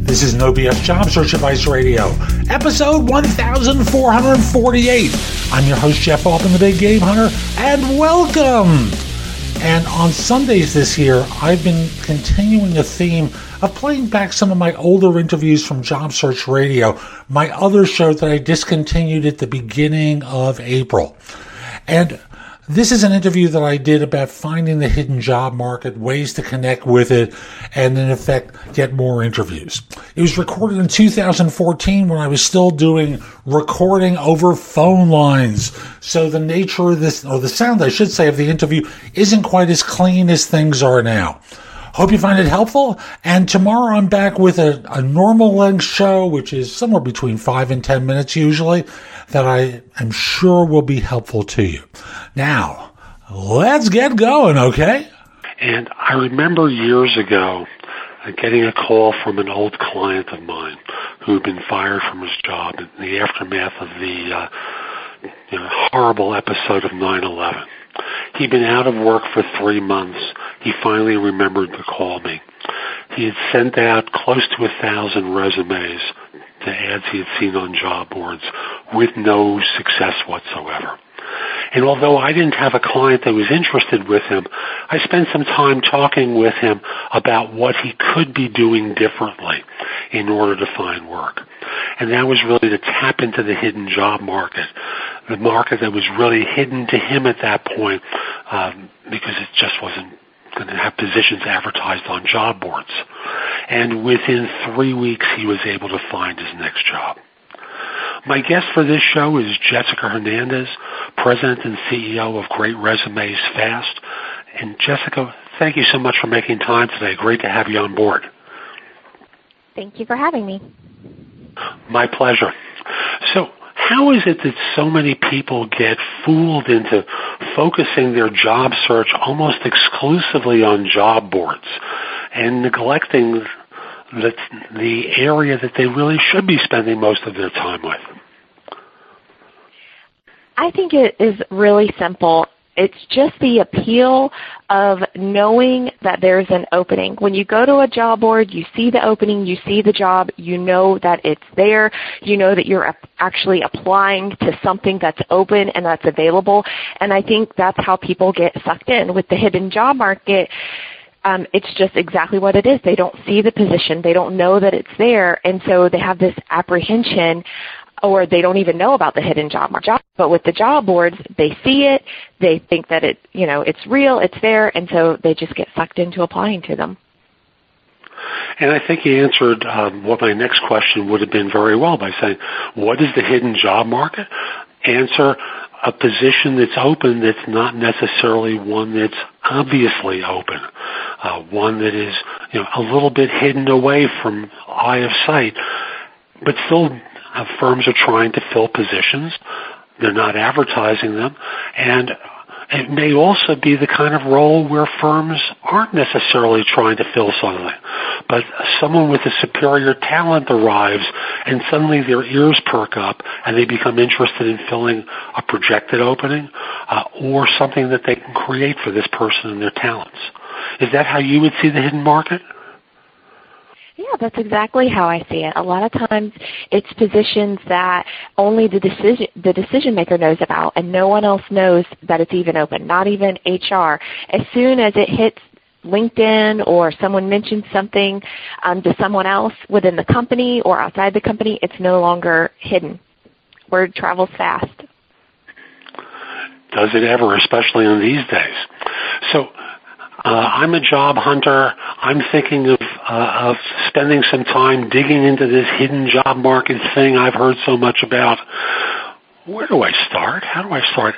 This is No BS Job Search Advice Radio, episode 1448. I'm your host, Jeff Altman, The Big Game Hunter, and welcome! And on Sundays this year, I've been continuing the theme of playing back some of my older interviews from Job Search Radio, my other show that I discontinued at the beginning of April. And this is an interview that I did about finding the hidden job market, ways to connect with it, and in effect, get more interviews. It was recorded in 2014 when I was still doing recording over phone lines. So the nature of this, or the sound, I should say, of the interview isn't quite as clean as things are now. Hope you find it helpful. And tomorrow I'm back with a normal length show, which is somewhere between 5 and 10 minutes usually, that I am sure will be helpful to you. Now, let's get going, okay? And I remember years ago getting a call from an old client of mine who had been fired from his job in the aftermath of the horrible episode of 9/11. He'd been out of work for 3 months. He finally remembered to call me. He had sent out close to 1,000 resumes to ads he had seen on job boards with no success whatsoever. And although I didn't have a client that was interested with him, I spent some time talking with him about what he could be doing differently in order to find work. And that was really to tap into the hidden job market, the market that was really hidden to him at that point because it just wasn't going to have positions advertised on job boards. And within 3 weeks, he was able to find his next job. My guest for this show is Jessica Hernandez, President and CEO of Great Resumes Fast. And Jessica, thank you so much for making time today. Great to have you on board. Thank you for having me. My pleasure. So how is it that so many people get fooled into focusing their job search almost exclusively on job boards and neglecting the area that they really should be spending most of their time with? I think it is really simple. It's just the appeal of knowing that there's an opening. When you go to a job board, you see the opening, you see the job, you know that it's there, you know that you're actually applying to something that's open and that's available. And I think that's how people get sucked in. With the hidden job market, it's just exactly what it is. They don't see the position. They don't know that it's there. And so they have this apprehension, or they don't even know about the hidden job market. But with the job boards, they see it. They think that it, it's real, it's there, and so they just get sucked into applying to them. And I think you answered what my next question would have been very well by saying, what is the hidden job market? Answer, a position that's open that's not necessarily one that's obviously open, one that is a little bit hidden away from eye of sight, but still firms are trying to fill positions. They're not advertising them. And it may also be the kind of role where firms aren't necessarily trying to fill something, but someone with a superior talent arrives and suddenly their ears perk up and they become interested in filling a projected opening or something that they can create for this person and their talents. Is that how you would see the hidden market? Yeah, that's exactly how I see it. A lot of times it's positions that only the decision maker knows about, and no one else knows that it's even open, not even HR. As soon as it hits LinkedIn or someone mentions something to someone else within the company or outside the company, it's no longer hidden. Word travels fast. Does it ever, especially in these days. So I'm a job hunter. I'm thinking of spending some time digging into this hidden job market thing I've heard so much about. Where do I start? How do I start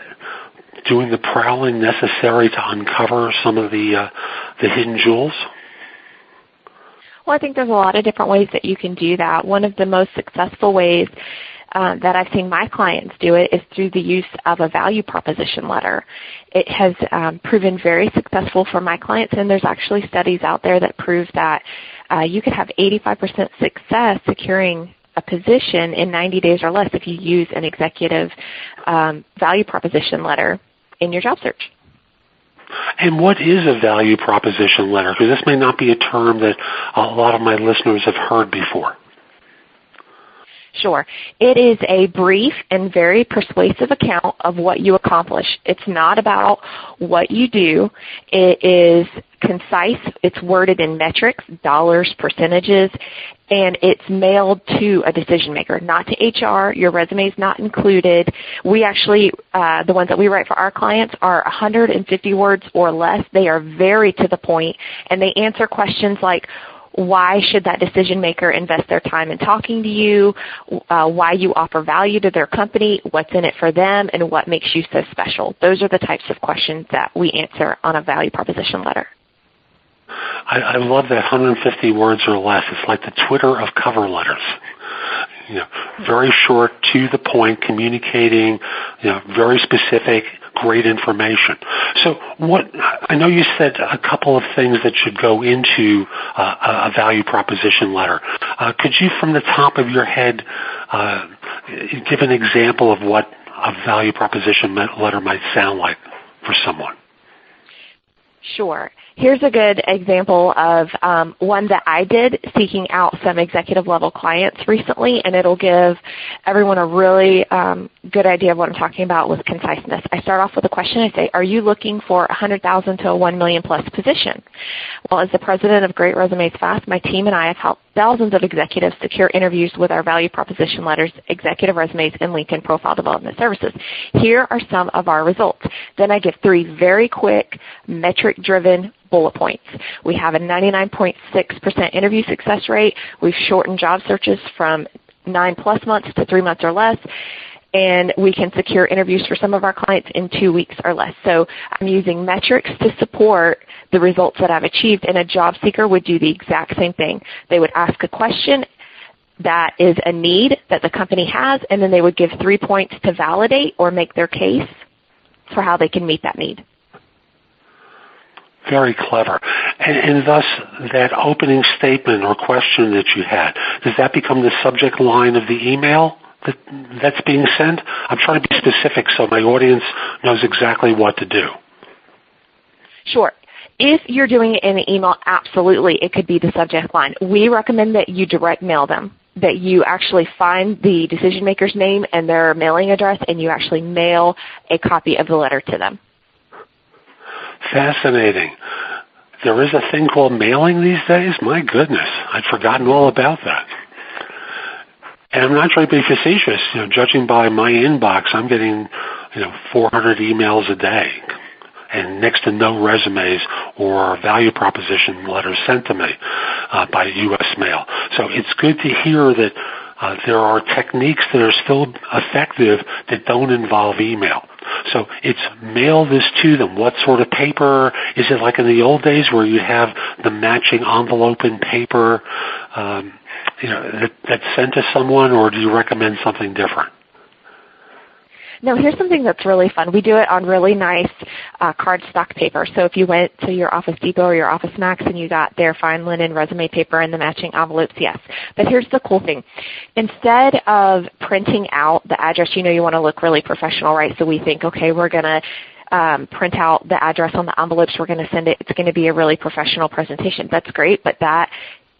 doing the prowling necessary to uncover some of the hidden jewels? Well, I think there's a lot of different ways that you can do that. One of the most successful ways that I've seen my clients do it is through the use of a value proposition letter. It has proven very successful for my clients, and there's actually studies out there that prove that you could have 85% success securing a position in 90 days or less if you use an executive value proposition letter in your job search. And what is a value proposition letter? Because this may not be a term that a lot of my listeners have heard before. Sure. It is a brief and very persuasive account of what you accomplish. It's not about what you do. It is concise. It's worded in metrics, dollars, percentages, and it's mailed to a decision maker, not to HR. Your resume is not included. We actually, the ones that we write for our clients are 150 words or less. They are very to the point, and they answer questions like, why should that decision maker invest their time in talking to you, why you offer value to their company, what's in it for them, and what makes you so special. Those are the types of questions that we answer on a value proposition letter. I love that 150 words or less. It's like the Twitter of cover letters. You know, very short, to the point, communicating, you know, very specific, great information. So what, I know you said a couple of things that should go into a value proposition letter. Could you, from the top of your head, give an example of what a value proposition letter might sound like for someone? Sure. Here's a good example of one that I did seeking out some executive level clients recently, and it'll give everyone a really good idea of what I'm talking about with conciseness. I start off with a question. I say, are you looking for a $100,000 to a $1 million plus position? Well, as the president of Great Resumes Fast, my team and I have helped thousands of executives secure interviews with our value proposition letters, executive resumes, and LinkedIn profile development services. Here are some of our results. Then I give three very quick, metric-driven bullet points. We have a 99.6% interview success rate. We've shortened job searches from 9+ months to 3 months or less. And we can secure interviews for some of our clients in 2 weeks or less. So I'm using metrics to support the results that I've achieved, and a job seeker would do the exact same thing. They would ask a question that is a need that the company has, and then they would give 3 points to validate or make their case for how they can meet that need. Very clever. And thus, that opening statement or question that you had, does that become the subject line of the email that's being sent? I'm trying to be specific so my audience knows exactly what to do. Sure. If you're doing it in an email, absolutely, it could be the subject line. We recommend that you direct mail them, that you actually find the decision maker's name and their mailing address, and you actually mail a copy of the letter to them. Fascinating. There is a thing called mailing these days? My goodness, I'd forgotten all about that. And I'm not trying to be facetious. You know, judging by my inbox, I'm getting 400 emails a day and next to no resumes or value proposition letters sent to me by U.S. mail. So it's good to hear that there are techniques that are still effective that don't involve email. So it's mail this to them. What sort of paper? Is it like in the old days where you have the matching envelope and paper that's sent to someone, or do you recommend something different? No, here's something that's really fun. We do it on really nice cardstock paper. So if you went to your Office Depot or your Office Max and you got their fine linen resume paper and the matching envelopes, yes. But here's the cool thing. Instead of printing out the address, you want to look really professional, right? So we think, okay, we're going to print out the address on the envelopes. We're going to send it. It's going to be a really professional presentation. That's great, but that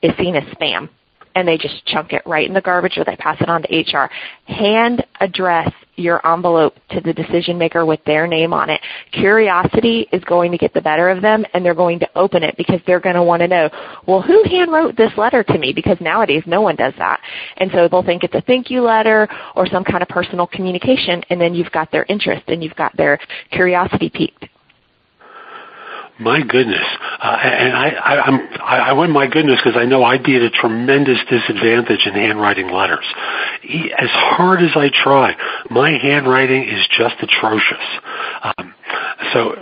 is seen as spam. And they just chunk it right in the garbage, or they pass it on to HR. Hand address your envelope to the decision maker with their name on it. Curiosity is going to get the better of them, and they're going to open it because they're going to want to know, well, who handwrote this letter to me? Because nowadays no one does that. And so they'll think it's a thank you letter or some kind of personal communication, and then you've got their interest and you've got their curiosity piqued. My goodness, and I went my goodness because I know I'd be at a tremendous disadvantage in handwriting letters. As hard as I try, my handwriting is just atrocious. So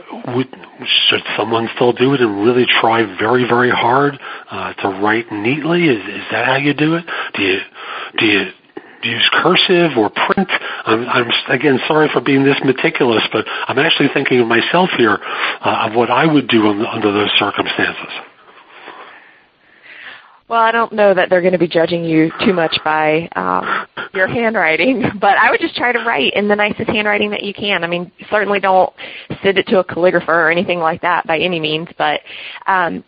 should someone still do it and really try very, very hard to write neatly? Is that how you do it? Do you use cursive or print? I'm again, sorry for being this meticulous, but I'm actually thinking of myself here of what I would do under those circumstances. Well, I don't know that they're going to be judging you too much by your handwriting, but I would just try to write in the nicest handwriting that you can. I mean, certainly don't send it to a calligrapher or anything like that by any means, but,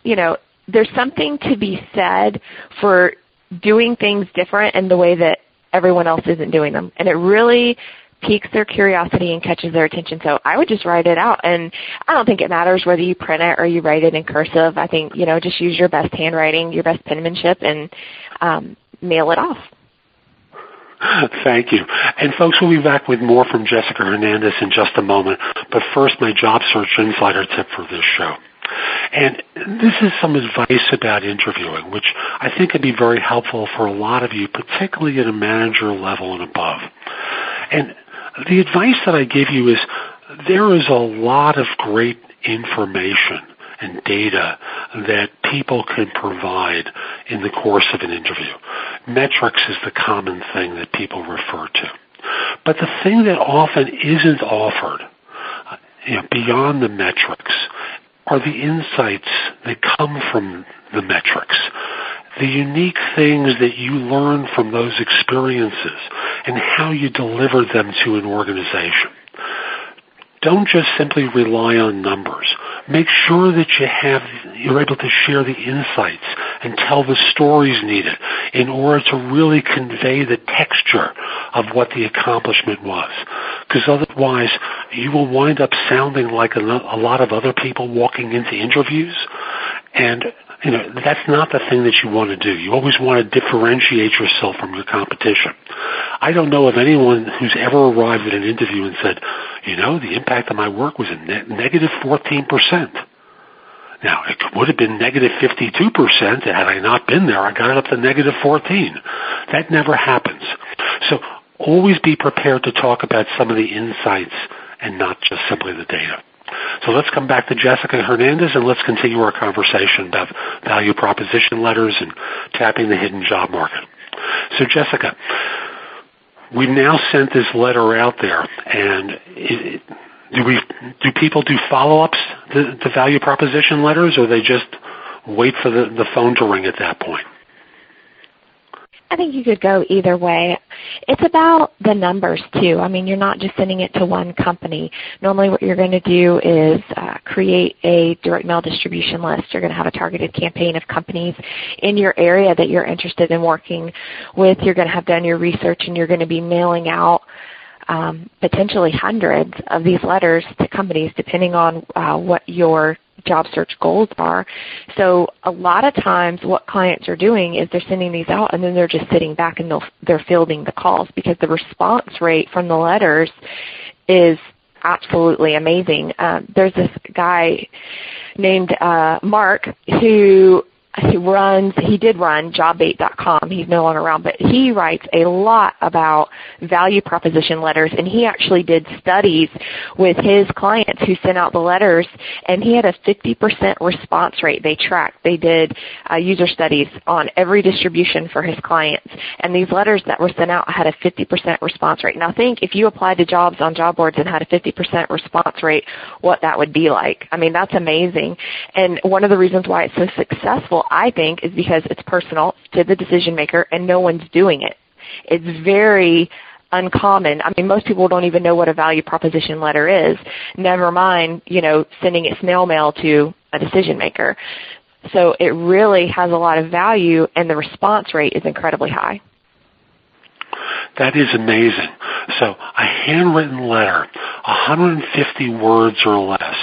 you know, there's something to be said for doing things different in the way that everyone else isn't doing them, and it really piques their curiosity and catches their attention. So I would just write it out, and I don't think it matters whether you print it or you write it in cursive. I think, you know, just use your best handwriting, your best penmanship, and mail it off. Thank you. And folks, we'll be back with more from Jessica Hernandez in just a moment. But first, my job search insider tip for this show. And this is some advice about interviewing, which I think could be very helpful for a lot of you, particularly at a manager level and above. And the advice that I give you is there is a lot of great information and data that people can provide in the course of an interview. Metrics is the common thing that people refer to. But the thing that often isn't offered, you know, beyond the metrics are the insights that come from the metrics, the unique things that you learn from those experiences and how you deliver them to an organization. Don't just simply rely on numbers. Make sure that you're able to share the insights and tell the stories needed in order to really convey the texture of what the accomplishment was. Because otherwise, you will wind up sounding like a lot of other people walking into interviews, and you know that's not the thing that you want to do. You always want to differentiate yourself from your competition. I don't know of anyone who's ever arrived at an interview and said, you know, the impact of my work was a negative 14%. Now, it would have been negative 52% had I not been there. I got it up to negative 14. That never happens. So always be prepared to talk about some of the insights and not just simply the data. So let's come back to Jessica Hernandez and let's continue our conversation about value proposition letters and tapping the hidden job market. So Jessica, we've now sent this letter out there, and do people do follow-ups to value proposition letters, or they just wait for the phone to ring at that point? I think you could go either way. It's about the numbers, too. I mean, you're not just sending it to one company. Normally what you're going to do is create a direct mail distribution list. You're going to have a targeted campaign of companies in your area that you're interested in working with. You're going to have done your research, and you're going to be mailing out potentially hundreds of these letters to companies depending on what your job search goals are. So a lot of times what clients are doing is they're sending these out, and then they're just sitting back and they're fielding the calls, because the response rate from the letters is absolutely amazing. There's this guy named Mark who he did run JobBait.com. He's no longer around, but he writes a lot about value proposition letters, and he actually did studies with his clients who sent out the letters, and he had a 50% response rate they tracked. They did user studies on every distribution for his clients, and these letters that were sent out had a 50% response rate. Now think if you applied to jobs on job boards and had a 50% response rate, what that would be like. I mean, that's amazing. And one of the reasons why it's so successful, I think, is because it's personal to the decision maker and no one's doing it. It's very uncommon. I mean, most people don't even know what a value proposition letter is, never mind, you know, sending it snail mail to a decision maker. So it really has a lot of value, and the response rate is incredibly high. That is amazing. So a handwritten letter, 150 words or less,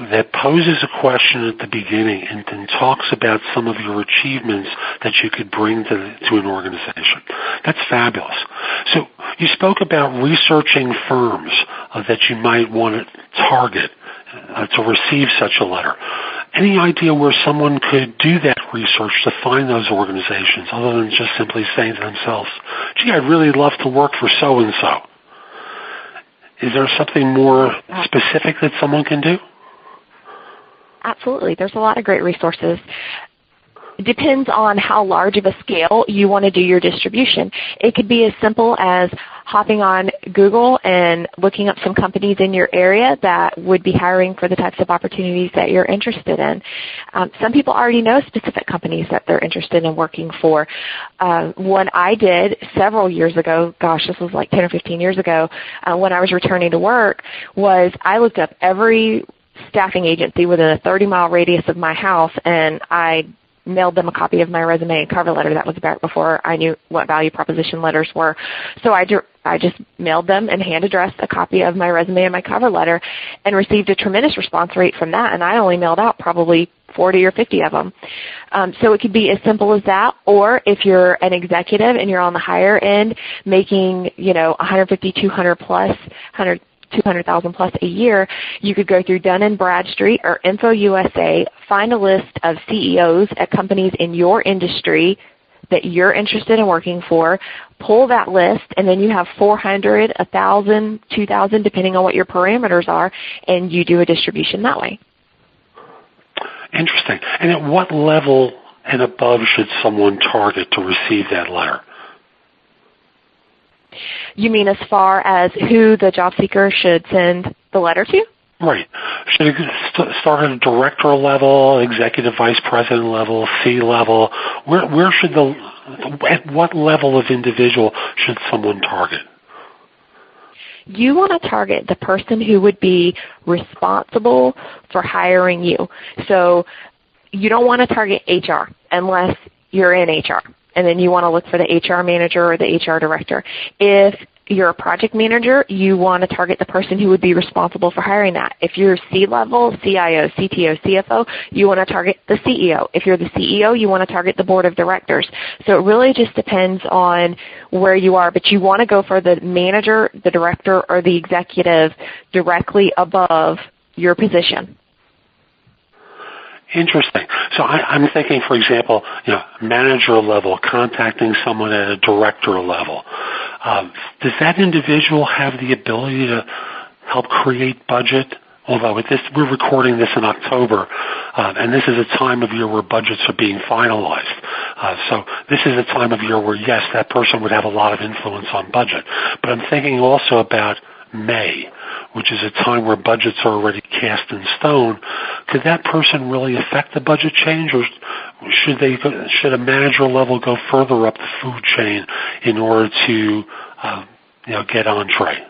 that poses a question at the beginning and then talks about some of your achievements that you could bring to an organization. That's fabulous. So you spoke about researching firms that you might want to target to receive such a letter. Any idea where someone could do that research to find those organizations, other than just simply saying to themselves, gee, I'd really love to work for so-and-so? Is there something more specific that someone can do? Absolutely. There's a lot of great resources. It depends on how large of a scale you want to do your distribution. It could be as simple as hopping on Google and looking up some companies in your area that would be hiring for the types of opportunities that you're interested in. Some people already know specific companies that they're interested in working for. One I did several years ago, gosh, this was like 10 or 15 years ago, when I was returning to work, was I looked up every staffing agency within a 30-mile radius of my house, and I mailed them a copy of my resume and cover letter. That was back before I knew what value proposition letters were. So I just mailed them and hand-addressed a copy of my resume and my cover letter and received a tremendous response rate from that, and I only mailed out probably 40 or 50 of them. So it could be as simple as that, or if you're an executive and you're on the higher end making, you know, 150, 200 plus, 100, 200,000 plus a year, you could go through Dun & Bradstreet or InfoUSA, find a list of CEOs at companies in your industry that you're interested in working for, pull that list, and then you have 400, 1,000, 2,000, depending on what your parameters are, and you do a distribution that way. Interesting. And at what level and above should someone target to receive that letter? You mean as far as who the job seeker should send the letter to? Right. Should it start at a director level, executive vice president level, C-level? Where should at what level of individual should someone target? You want to target the person who would be responsible for hiring you. So you don't want to target HR unless you're in HR. And then you want to look for the HR manager or the HR director. If you're a project manager, you want to target the person who would be responsible for hiring that. If you're C-level, CIO, CTO, CFO, you want to target the CEO. If you're the CEO, you want to target the board of directors. So it really just depends on where you are, but you want to go for the manager, the director, or the executive directly above your position. Interesting. So I'm thinking, for example, you know, manager level, contacting someone at a director level. Does that individual have the ability to help create budget? Although with this, we're recording this in October, and this is a time of year where budgets are being finalized. So this is a time of year where, yes, that person would have a lot of influence on budget. But I'm thinking also about May, which is a time where budgets are already cast in stone. Could that person really affect the budget change, or should a manager level go further up the food chain in order to get entree?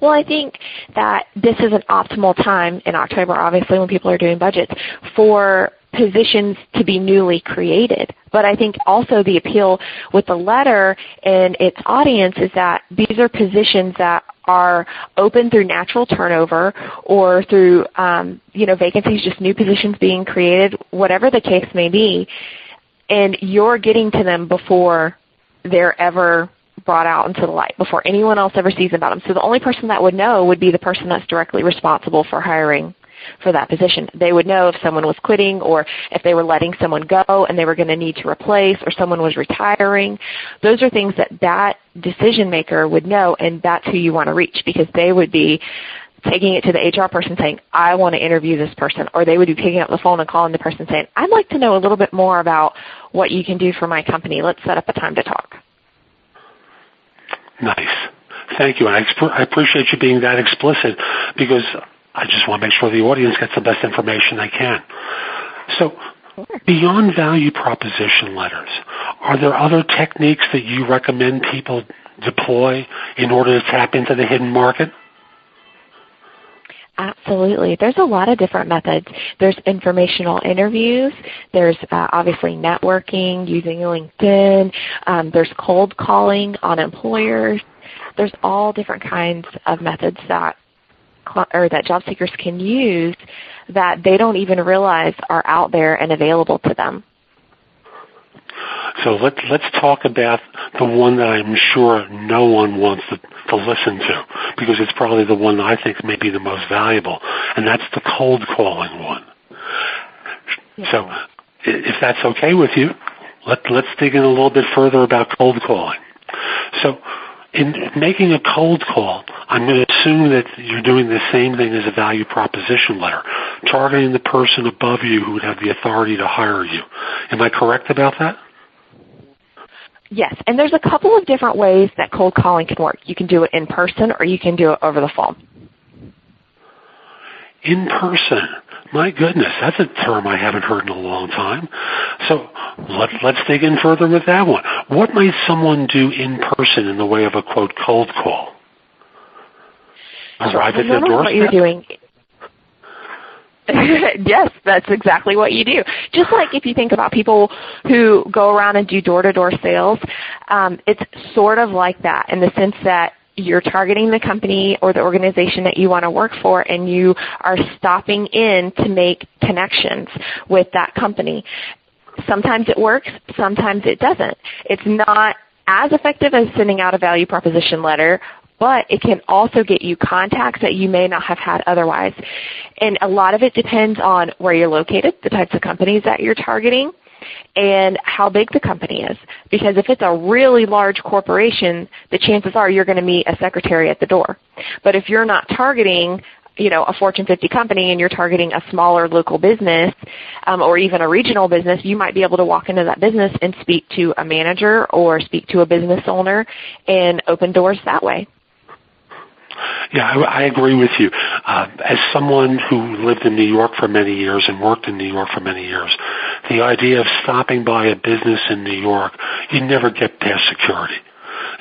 Well, I think that this is an optimal time in October, obviously, when people are doing budgets, for positions to be newly created. But I think also the appeal with the letter and its audience is that these are positions that are open through natural turnover or through vacancies, just new positions being created, whatever the case may be, and you're getting to them before they're ever brought out into the light, before anyone else ever sees about them. So the only person that would know would be the person that's directly responsible for hiring for that position. They would know if someone was quitting or if they were letting someone go and they were going to need to replace, or someone was retiring. Those are things that decision maker would know, and that's who you want to reach, because they would be taking it to the HR person saying, I want to interview this person, or they would be picking up the phone and calling the person saying, I'd like to know a little bit more about what you can do for my company. Let's set up a time to talk. Nice. Thank you. And I appreciate you being that explicit, because I just want to make sure the audience gets the best information they can. So beyond value proposition letters, are there other techniques that you recommend people deploy in order to tap into the hidden market? Absolutely. There's a lot of different methods. There's informational interviews. There's obviously networking, using LinkedIn. There's cold calling on employers. There's all different kinds of methods that job seekers can use that they don't even realize are out there and available to them. So let's talk about the one that I'm sure no one wants to listen to, because it's probably the one that I think may be the most valuable, and that's the cold calling one. Yeah. So if that's okay with you, let's dig in a little bit further about cold calling. So In making a cold call, I'm going to assume that you're doing the same thing as a value proposition letter, targeting the person above you who would have the authority to hire you. Am I correct about that? Yes, and there's a couple of different ways that cold calling can work. You can do it in person or you can do it over the phone. In person. My goodness, that's a term I haven't heard in a long time. So let's dig in further with that one. What might someone do in person in the way of a, quote, cold call? Arrive at their doorstep? What you're doing. Yes, that's exactly what you do. Just like if you think about people who go around and do door-to-door sales, it's sort of like that in the sense that you're targeting the company or the organization that you want to work for, and you are stopping in to make connections with that company. Sometimes it works, sometimes it doesn't. It's not as effective as sending out a value proposition letter, but it can also get you contacts that you may not have had otherwise. And a lot of it depends on where you're located, the types of companies that you're targeting, and how big the company is. Because if it's a really large corporation, the chances are you're going to meet a secretary at the door. But if you're not targeting, you know, a Fortune 50 company and you're targeting a smaller local business or even a regional business, you might be able to walk into that business and speak to a manager or speak to a business owner and open doors that way. Yeah, I agree with you. As someone who lived in New York for many years and worked in New York for many years, the idea of stopping by a business in New York, you never get past security,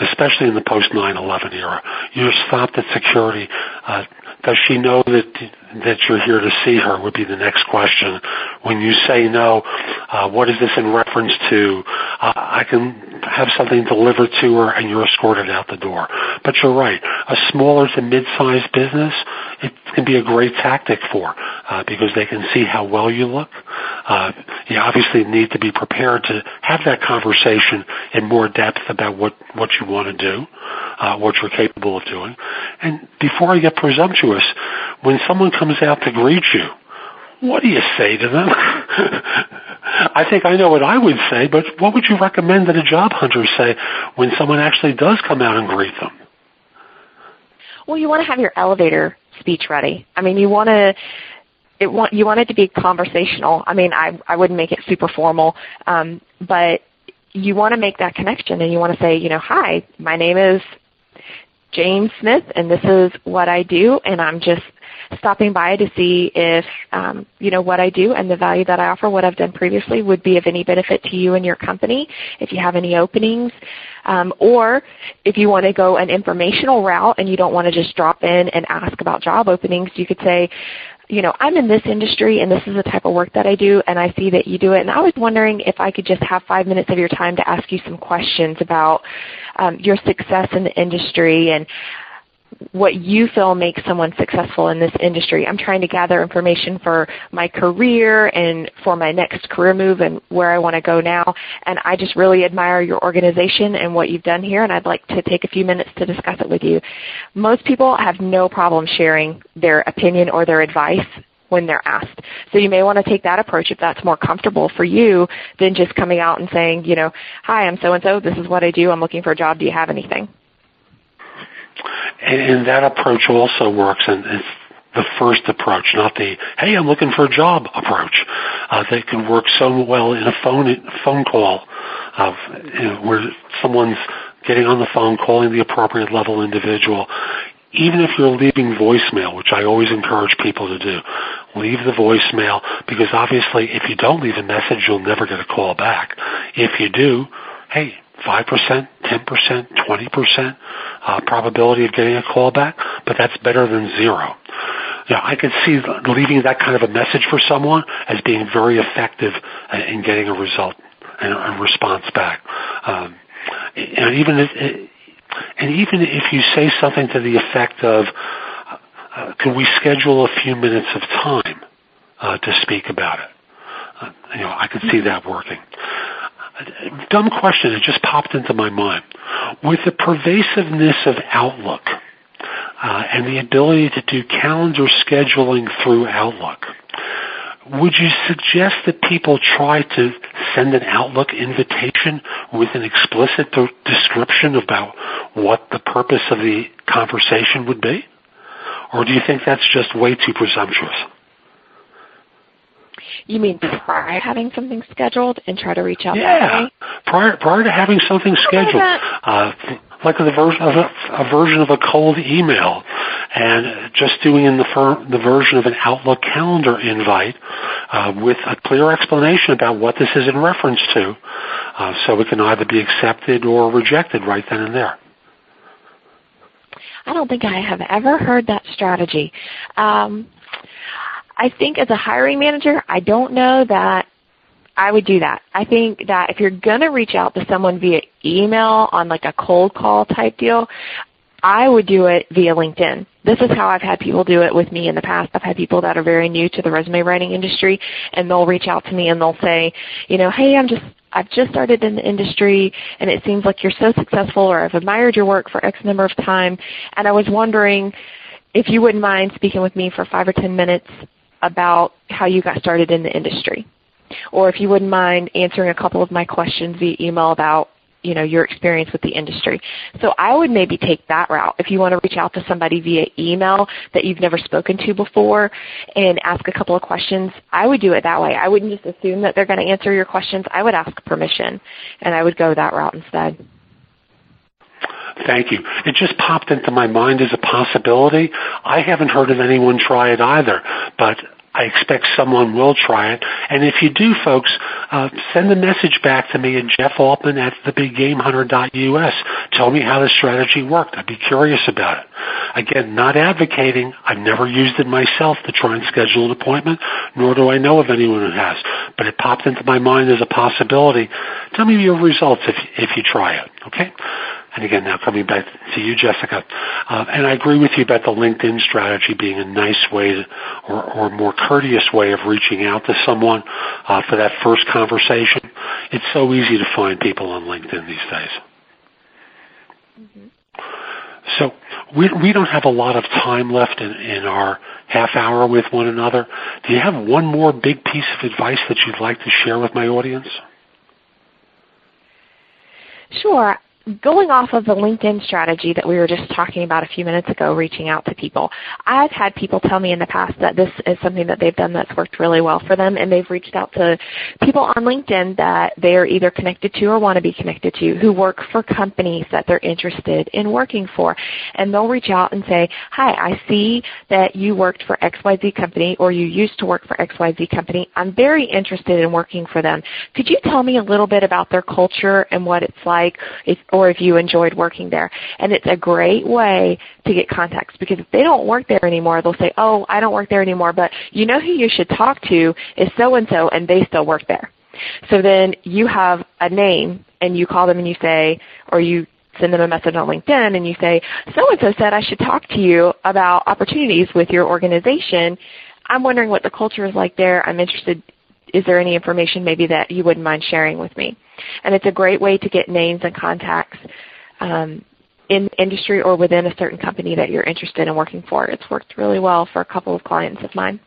especially in the post-9/11 era. You're stopped at security. Does she know that you're here to see her would be the next question. When you say no, what is this in reference to? I can have something delivered to her, and you're escorted out the door. But you're right. A smaller to mid-sized business, it can be a great tactic for because they can see how well you look. You obviously need to be prepared to have that conversation in more depth about what you want to do, what you're capable of doing. And before I get presumptuous, when someone comes out to greet you, what do you say to them? I think I know what I would say, but what would you recommend that a job hunter say when someone actually does come out and greet them? Well, you want to have your elevator speech ready. I mean, you want it to be conversational. I mean, I wouldn't make it super formal, but you want to make that connection, and you want to say, you know, hi, my name is James Smith, and this is what I do, and I'm just stopping by to see if, you know, what I do and the value that I offer, what I've done previously, would be of any benefit to you and your company, if you have any openings. Or if you want to go an informational route and you don't want to just drop in and ask about job openings, you could say, you know, I'm in this industry and this is the type of work that I do, and I see that you do it, and I was wondering if I could just have 5 minutes of your time to ask you some questions about your success in the industry and what you feel makes someone successful in this industry. I'm trying to gather information for my career and for my next career move and where I want to go now, and I just really admire your organization and what you've done here, and I'd like to take a few minutes to discuss it with you. Most people have no problem sharing their opinion or their advice when they're asked. So you may want to take that approach if that's more comfortable for you than just coming out and saying, you know, hi, I'm so-and-so, this is what I do, I'm looking for a job, do you have anything? And that approach also works, and it's the first approach, not the, hey, I'm looking for a job approach. That can work so well in a phone call where someone's getting on the phone, calling the appropriate level individual. Even if you're leaving voicemail, which I always encourage people to do, leave the voicemail, because obviously if you don't leave a message, you'll never get a call back. If you do, hey, 5%, 10%, 20% probability of getting a call back, but that's better than zero. Yeah, I could see leaving that kind of a message for someone as being very effective in getting a result and a response back. And even if you say something to the effect of, "Can we schedule a few minutes of time to speak about it?" You know, I could see that working. A dumb question that just popped into my mind. With the pervasiveness of Outlook and the ability to do calendar scheduling through Outlook, would you suggest that people try to send an Outlook invitation with an explicit description about what the purpose of the conversation would be? Or do you think that's just way too presumptuous? You mean prior to having something scheduled and try to reach out? Yeah, prior to having something scheduled, like a version of a cold email, and just doing in the version of an Outlook calendar invite with a clear explanation about what this is in reference to, so it can either be accepted or rejected right then and there. I don't think I have ever heard that strategy. I think as a hiring manager, I don't know that I would do that. I think that if you're going to reach out to someone via email on like a cold call type deal, I would do it via LinkedIn. This is how I've had people do it with me in the past. I've had people that are very new to the resume writing industry, and they'll reach out to me and they'll say, you know, hey, I've just started in the industry, and it seems like you're so successful, or I've admired your work for X number of time, and I was wondering if you wouldn't mind speaking with me for 5 or 10 minutes about how you got started in the industry, or if you wouldn't mind answering a couple of my questions via email about, you know, your experience with the industry. So I would maybe take that route if you want to reach out to somebody via email that you've never spoken to before and ask a couple of questions. I would do it that way. I wouldn't just assume that they're going to answer your questions. I would ask permission, and I would go that route instead. Thank you. It just popped into my mind as a possibility. I haven't heard of anyone try it either, but I expect someone will try it. And if you do, folks, send a message back to me at Jeff Altman at TheBigGameHunter.us. Tell me how the strategy worked. I'd be curious about it. Again, not advocating. I've never used it myself to try and schedule an appointment, nor do I know of anyone who has. But it popped into my mind as a possibility. Tell me your results if you try it, okay? And again, now coming back to you, Jessica, and I agree with you about the LinkedIn strategy being a nice way to, or more courteous way of reaching out to someone for that first conversation. It's so easy to find people on LinkedIn these days. Mm-hmm. So we don't have a lot of time left in our half hour with one another. Do you have one more big piece of advice that you'd like to share with my audience? Sure. Going off of the LinkedIn strategy that we were just talking about a few minutes ago, reaching out to people, I've had people tell me in the past that this is something that they've done that's worked really well for them, and they've reached out to people on LinkedIn that they are either connected to or want to be connected to, who work for companies that they're interested in working for. And they'll reach out and say, hi, I see that you worked for XYZ company, or you used to work for XYZ company. I'm very interested in working for them. Could you tell me a little bit about their culture and what it's like, or if you enjoyed working there? And it's a great way to get contacts, because if they don't work there anymore, they'll say, oh, I don't work there anymore, but you know who you should talk to is so-and-so, and they still work there. So then you have a name, and you call them and you say, or you send them a message on LinkedIn and you say, so-and-so said I should talk to you about opportunities with your organization. I'm wondering what the culture is like there. I'm interested. Is there any information maybe that you wouldn't mind sharing with me? And it's a great way to get names and contacts in the industry or within a certain company that you're interested in working for. It's worked really well for a couple of clients of mine.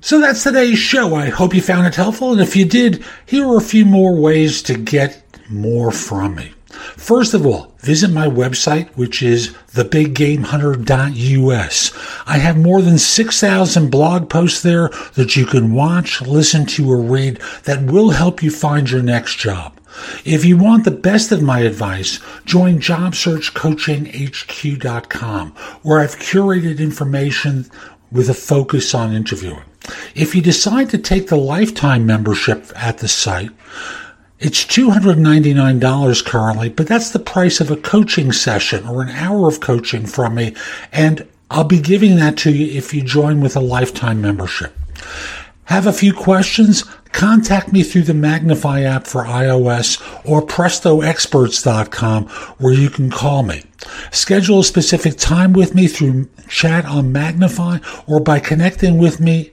So that's today's show. I hope you found it helpful. And if you did, here are a few more ways to get more from me. First of all, visit my website, which is TheBigGameHunter.us. I have more than 6,000 blog posts there that you can watch, listen to, or read that will help you find your next job. If you want the best of my advice, join JobSearchCoachingHQ.com, where I've curated information with a focus on interviewing. If you decide to take the lifetime membership at the site, it's $299 currently, but that's the price of a coaching session or an hour of coaching from me, and I'll be giving that to you if you join with a lifetime membership. Have a few questions? Contact me through the Magnify app for iOS or PrestoExperts.com, where you can call me. Schedule a specific time with me through chat on Magnify or by connecting with me